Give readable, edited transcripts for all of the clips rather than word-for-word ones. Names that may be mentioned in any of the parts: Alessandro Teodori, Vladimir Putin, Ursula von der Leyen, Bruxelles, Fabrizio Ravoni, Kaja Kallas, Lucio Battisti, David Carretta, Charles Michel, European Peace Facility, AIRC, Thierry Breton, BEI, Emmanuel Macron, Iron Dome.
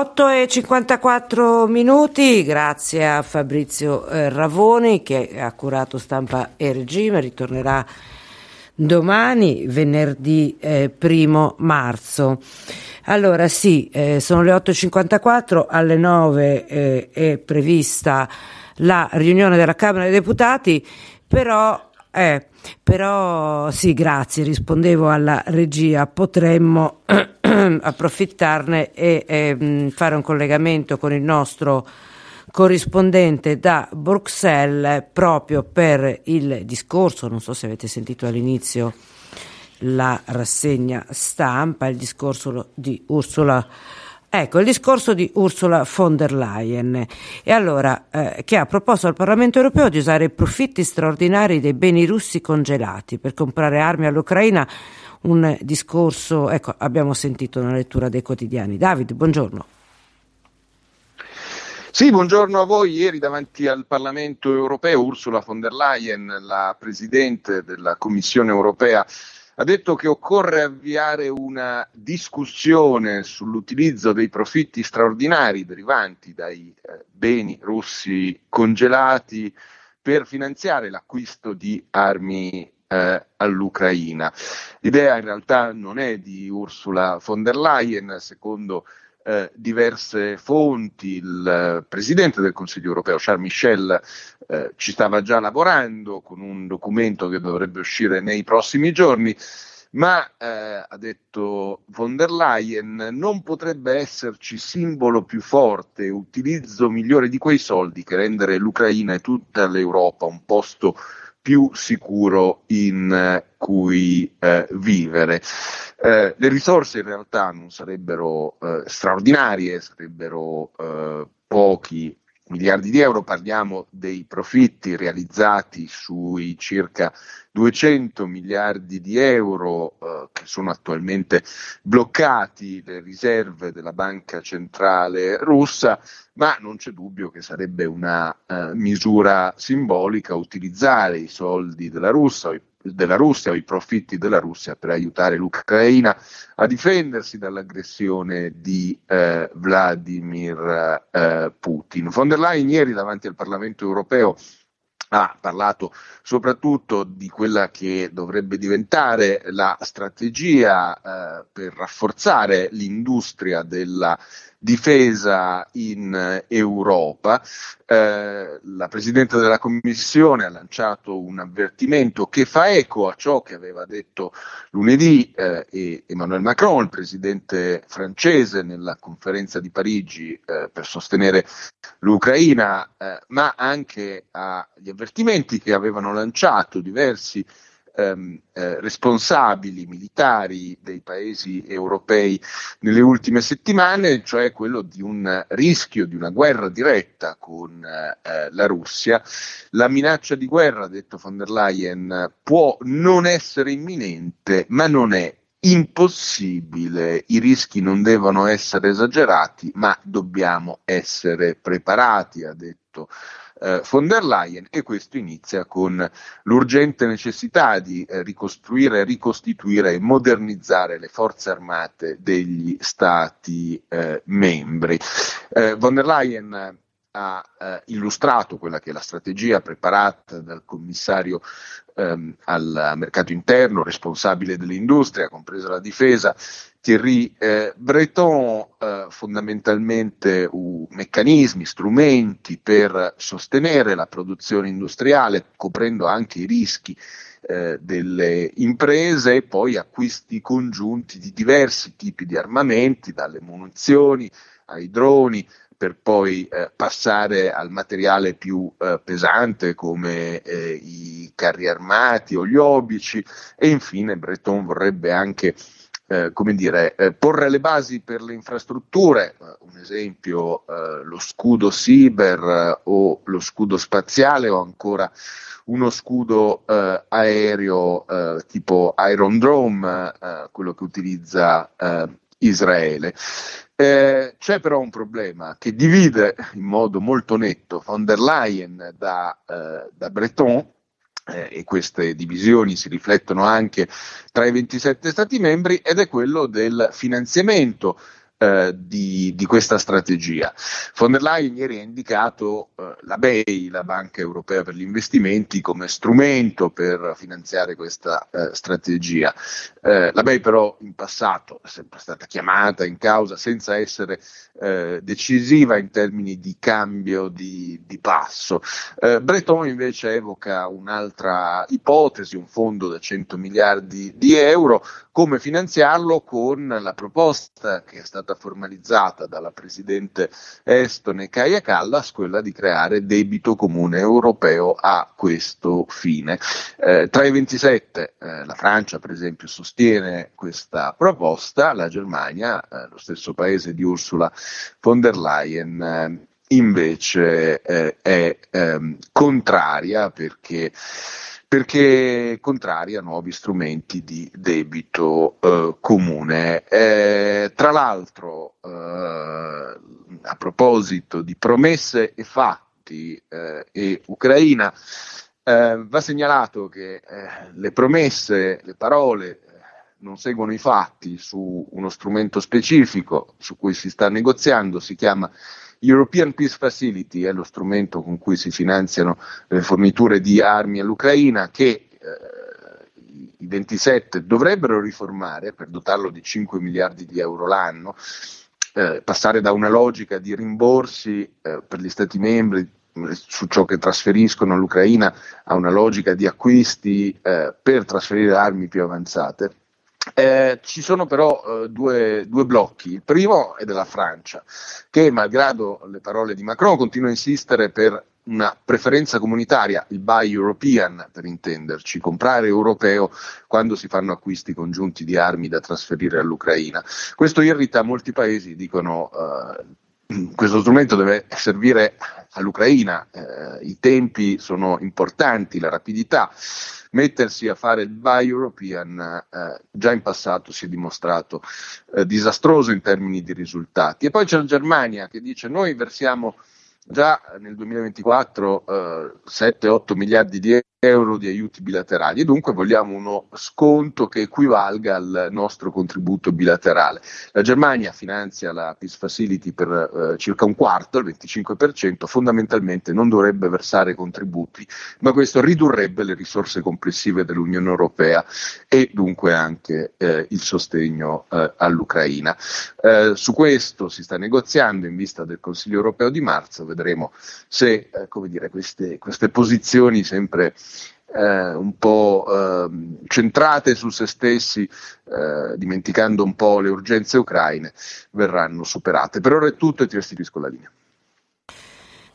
8:54, grazie a Fabrizio Ravoni che ha curato Stampa e Regime, ritornerà domani, venerdì 1 marzo. Allora sì, sono le 8:54, alle 9 è prevista la riunione della Camera dei Deputati, però sì, grazie, rispondevo alla regia, potremmo approfittarne e fare un collegamento con il nostro corrispondente da Bruxelles proprio per il discorso, non so se avete sentito all'inizio la rassegna stampa, il discorso di Ursula von der Leyen, e allora che ha proposto al Parlamento europeo di usare i profitti straordinari dei beni russi congelati per comprare armi all'Ucraina. Un discorso, ecco, abbiamo sentito una lettura dei quotidiani. David, buongiorno. Sì, buongiorno a voi. Ieri davanti al Parlamento europeo Ursula von der Leyen, la Presidente della Commissione europea, ha detto che occorre avviare una discussione sull'utilizzo dei profitti straordinari derivanti dai beni russi congelati per finanziare l'acquisto di armi all'Ucraina. L'idea in realtà non è di Ursula von der Leyen, secondo diverse fonti il Presidente del Consiglio europeo Charles Michel ci stava già lavorando con un documento che dovrebbe uscire nei prossimi giorni, ma ha detto von der Leyen non potrebbe esserci simbolo più forte, utilizzo migliore di quei soldi che rendere l'Ucraina e tutta l'Europa un posto più sicuro in cui vivere. Le risorse in realtà non sarebbero straordinarie, sarebbero pochi miliardi di euro, parliamo dei profitti realizzati sui circa 200 miliardi di euro che sono attualmente bloccati, le riserve della banca centrale russa, ma non c'è dubbio che sarebbe una misura simbolica utilizzare i soldi della Russia o i profitti della Russia per aiutare l'Ucraina a difendersi dall'aggressione di Vladimir Putin. Von der Leyen ieri davanti al Parlamento europeo ha parlato soprattutto di quella che dovrebbe diventare la strategia per rafforzare l'industria della difesa in Europa. La Presidente della Commissione ha lanciato un avvertimento che fa eco a ciò che aveva detto lunedì Emmanuel Macron, il Presidente francese, nella conferenza di Parigi per sostenere l'Ucraina, ma anche agli avvertimenti che avevano lanciato diversi responsabili militari dei paesi europei nelle ultime settimane, cioè quello di un rischio di una guerra diretta con la Russia. La minaccia di guerra, ha detto von der Leyen, può non essere imminente, ma non è impossibile, i rischi non devono essere esagerati, ma dobbiamo essere preparati, ha detto von der Leyen, e questo inizia con l'urgente necessità di ricostruire, ricostituire e modernizzare le forze armate degli Stati membri. Von der Leyen ha illustrato quella che è la strategia preparata dal commissario al mercato interno, responsabile dell'industria, compresa la difesa, Thierry Breton, fondamentalmente meccanismi, strumenti per sostenere la produzione industriale, coprendo anche i rischi delle imprese, e poi acquisti congiunti di diversi tipi di armamenti, dalle munizioni ai droni, per poi passare al materiale più pesante come i carri armati o gli obici, e infine Breton vorrebbe anche porre le basi per le infrastrutture, un esempio lo scudo cyber o lo scudo spaziale o ancora uno scudo aereo tipo Iron Dome, quello che utilizza Israele. C'è però un problema che divide in modo molto netto von der Leyen da Breton, e queste divisioni si riflettono anche tra i 27 Stati membri, ed è quello del finanziamento di questa strategia. Von der Leyen ieri ha indicato la BEI, la Banca Europea per gli Investimenti, come strumento per finanziare questa strategia. La BEI però in passato è sempre stata chiamata in causa senza essere decisiva in termini di cambio di passo. Breton invece evoca un'altra ipotesi, un fondo da 100 miliardi di euro, come finanziarlo con la proposta che è stata formalizzata dalla presidente estone Kaja Kallas, quella di creare debito comune europeo a questo fine. Tra i 27 la Francia per esempio sostiene questa proposta, la Germania, lo stesso paese di Ursula von der Leyen, invece è contraria perché contraria a nuovi strumenti di debito comune. Tra l'altro, a proposito di promesse e fatti e Ucraina, va segnalato che le promesse, le parole non seguono i fatti su uno strumento specifico su cui si sta negoziando, si chiama European Peace Facility, è lo strumento con cui si finanziano le forniture di armi all'Ucraina, che i 27 dovrebbero riformare per dotarlo di 5 miliardi di euro l'anno, passare da una logica di rimborsi per gli Stati membri su ciò che trasferiscono all'Ucraina a una logica di acquisti per trasferire armi più avanzate. Ci sono però due blocchi. Il primo è della Francia, che malgrado le parole di Macron continua a insistere per una preferenza comunitaria, il buy European per intenderci, comprare europeo quando si fanno acquisti congiunti di armi da trasferire all'Ucraina. Questo irrita molti paesi, dicono questo strumento deve servire all'Ucraina, i tempi sono importanti, la rapidità. Mettersi a fare il buy European già in passato si è dimostrato disastroso in termini di risultati. E poi c'è la Germania che dice: noi versiamo già nel 2024 7-8 miliardi di euro di aiuti bilaterali e dunque vogliamo uno sconto che equivalga al nostro contributo bilaterale. La Germania finanzia la Peace Facility per circa un quarto, il 25%, fondamentalmente non dovrebbe versare contributi, ma questo ridurrebbe le risorse complessive dell'Unione Europea e dunque anche il sostegno all'Ucraina. Su questo si sta negoziando in vista del Consiglio Europeo di marzo, vedremo se queste posizioni sempre un po' centrate su se stessi, dimenticando un po' le urgenze ucraine, verranno superate. Per ora è tutto e ti restituisco la linea.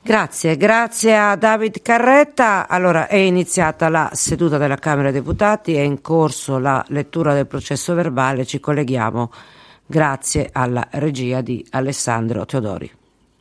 Grazie a David Carretta. Allora, è iniziata la seduta della Camera dei Deputati, è in corso la lettura del processo verbale, ci colleghiamo grazie alla regia di Alessandro Teodori.